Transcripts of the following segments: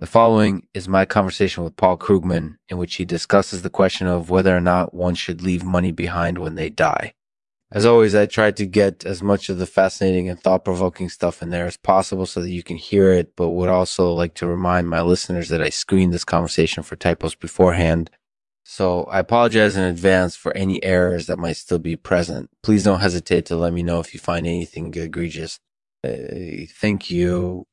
The following is my conversation with Paul Krugman, in which he discusses the question of whether or not one should leave money behind when they die. As always, I tried to get as much of the fascinating and thought-provoking stuff in there as possible so that you can hear it, but would also like to remind my listeners that I screened this conversation for typos beforehand. So I apologize in advance for any errors that might still be present. Please don't hesitate to let me know if you find anything egregious. Thank you.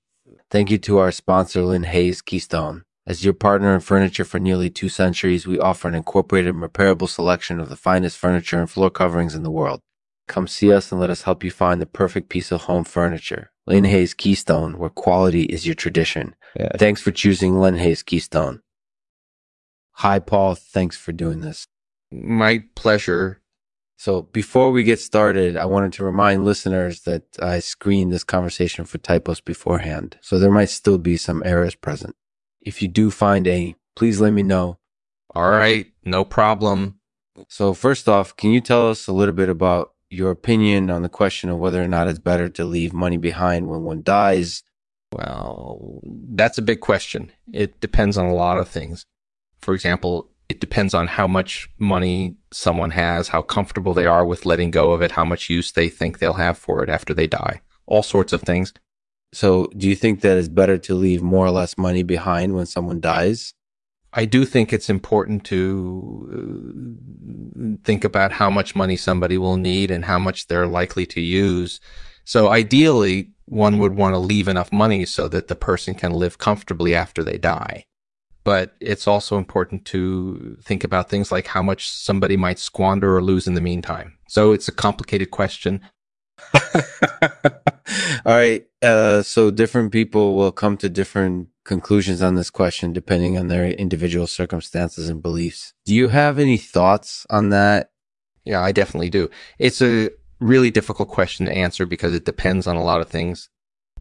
Thank you to our sponsor, Lynn Hayes Keystone. As your partner in furniture for nearly 2 centuries, we offer an incorporated and repairable selection of the finest furniture and floor coverings in the world. Come see us and let us help you find the perfect piece of home furniture. Lynn Hayes Keystone, where quality is your tradition. Yeah. Thanks for choosing Lynn Hayes Keystone. Hi, Paul. Thanks for doing this. My pleasure. So before we get started, I wanted to remind listeners that I screened this conversation for typos beforehand, so there might still be some errors present. If you do find any, please let me know. All right, no problem. So first off, can you tell us a little bit about your opinion on the question of whether or not it's better to leave money behind when one dies? Well, that's a big question. It depends on a lot of things. For example, it depends on how much money someone has, how comfortable they are with letting go of it, how much use they think they'll have for it after they die, all sorts of things. So do you think that it's better to leave more or less money behind when someone dies? I do think it's important to think about how much money somebody will need and how much they're likely to use. So ideally, one would want to leave enough money so that the person can live comfortably after they die. But it's also important to think about things like how much somebody might squander or lose in the meantime. So it's a complicated question. All right. So different people will come to different conclusions on this question depending on their individual circumstances and beliefs. Do you have any thoughts on that? Yeah, I definitely do. It's a really difficult question to answer because it depends on a lot of things.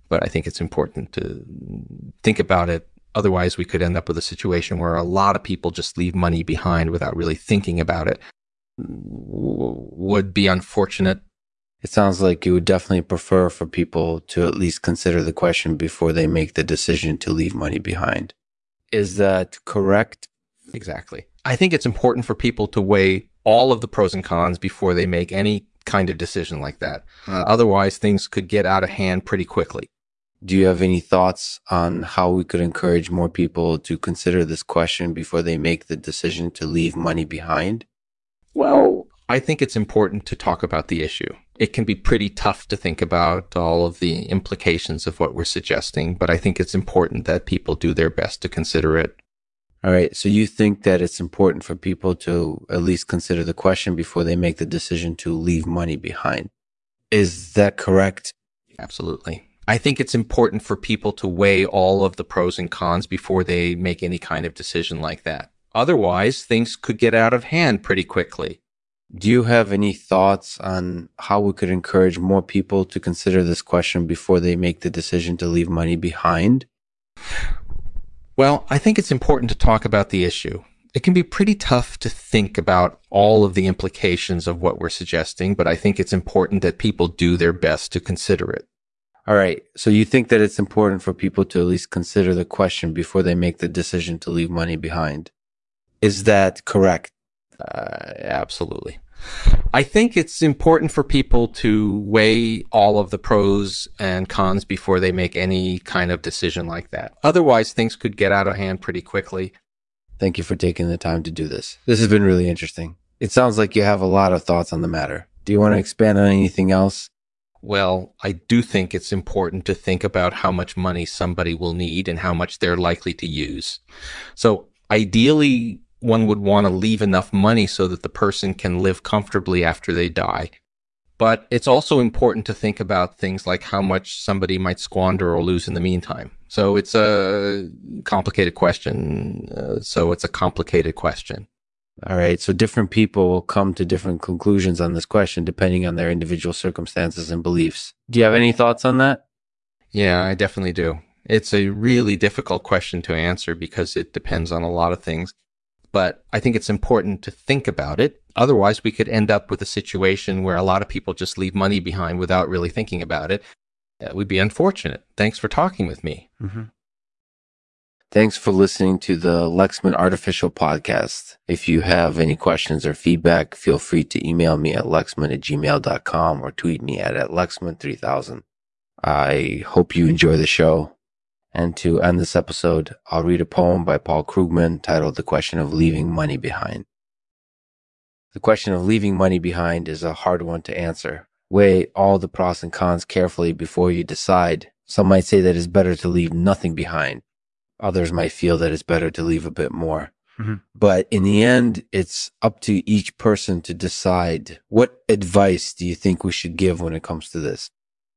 But I think it's important to think about it. Otherwise, we could end up with a situation where a lot of people just leave money behind without really thinking about it. Would be unfortunate. It sounds like you would definitely prefer for people to at least consider the question before they make the decision to leave money behind. Is that correct? Exactly. I think it's important for people to weigh all of the pros and cons before they make any kind of decision like that. Otherwise, things could get out of hand pretty quickly. Do you have any thoughts on how we could encourage more people to consider this question before they make the decision to leave money behind? Well, I think it's important to talk about the issue. It can be pretty tough to think about all of the implications of what we're suggesting, but I think it's important that people do their best to consider it. All right, so you think that it's important for people to at least consider the question before they make the decision to leave money behind. Is that correct? Absolutely. I think it's important for people to weigh all of the pros and cons before they make any kind of decision like that. Otherwise, things could get out of hand pretty quickly. Do you have any thoughts on how we could encourage more people to consider this question before they make the decision to leave money behind? Well, I think it's important to talk about the issue. It can be pretty tough to think about all of the implications of what we're suggesting, but I think it's important that people do their best to consider it. All right, so you think that it's important for people to at least consider the question before they make the decision to leave money behind. Is that correct? Absolutely. I think it's important for people to weigh all of the pros and cons before they make any kind of decision like that. Otherwise, things could get out of hand pretty quickly. Thank you for taking the time to do this. This has been really interesting. It sounds like you have a lot of thoughts on the matter. Do you want to expand on anything else? Well, I do think it's important to think about how much money somebody will need and how much they're likely to use. So ideally, one would want to leave enough money so that the person can live comfortably after they die. But it's also important to think about things like how much somebody might squander or lose in the meantime. So it's a complicated question. All right, so different people will come to different conclusions on this question depending on their individual circumstances and beliefs. Do you have any thoughts on that? Yeah, I definitely do. It's a really difficult question to answer because it depends on a lot of things, but I think it's important to think about it. Otherwise, we could end up with a situation where a lot of people just leave money behind without really thinking about it. That would be unfortunate. Thanks for talking with me. Mm-hmm. Thanks for listening to the Lexman Artificial Podcast. If you have any questions or feedback, feel free to email me at lexman@gmail.com or tweet me at Lexman3000. I hope you enjoy the show. And to end this episode, I'll read a poem by Paul Krugman titled The Question of Leaving Money Behind. The question of leaving money behind is a hard one to answer. Weigh all the pros and cons carefully before you decide. Some might say that it's better to leave nothing behind. Others might feel that it's better to leave a bit more. Mm-hmm. But in the end, it's up to each person to decide. What advice do you think we should give when it comes to this?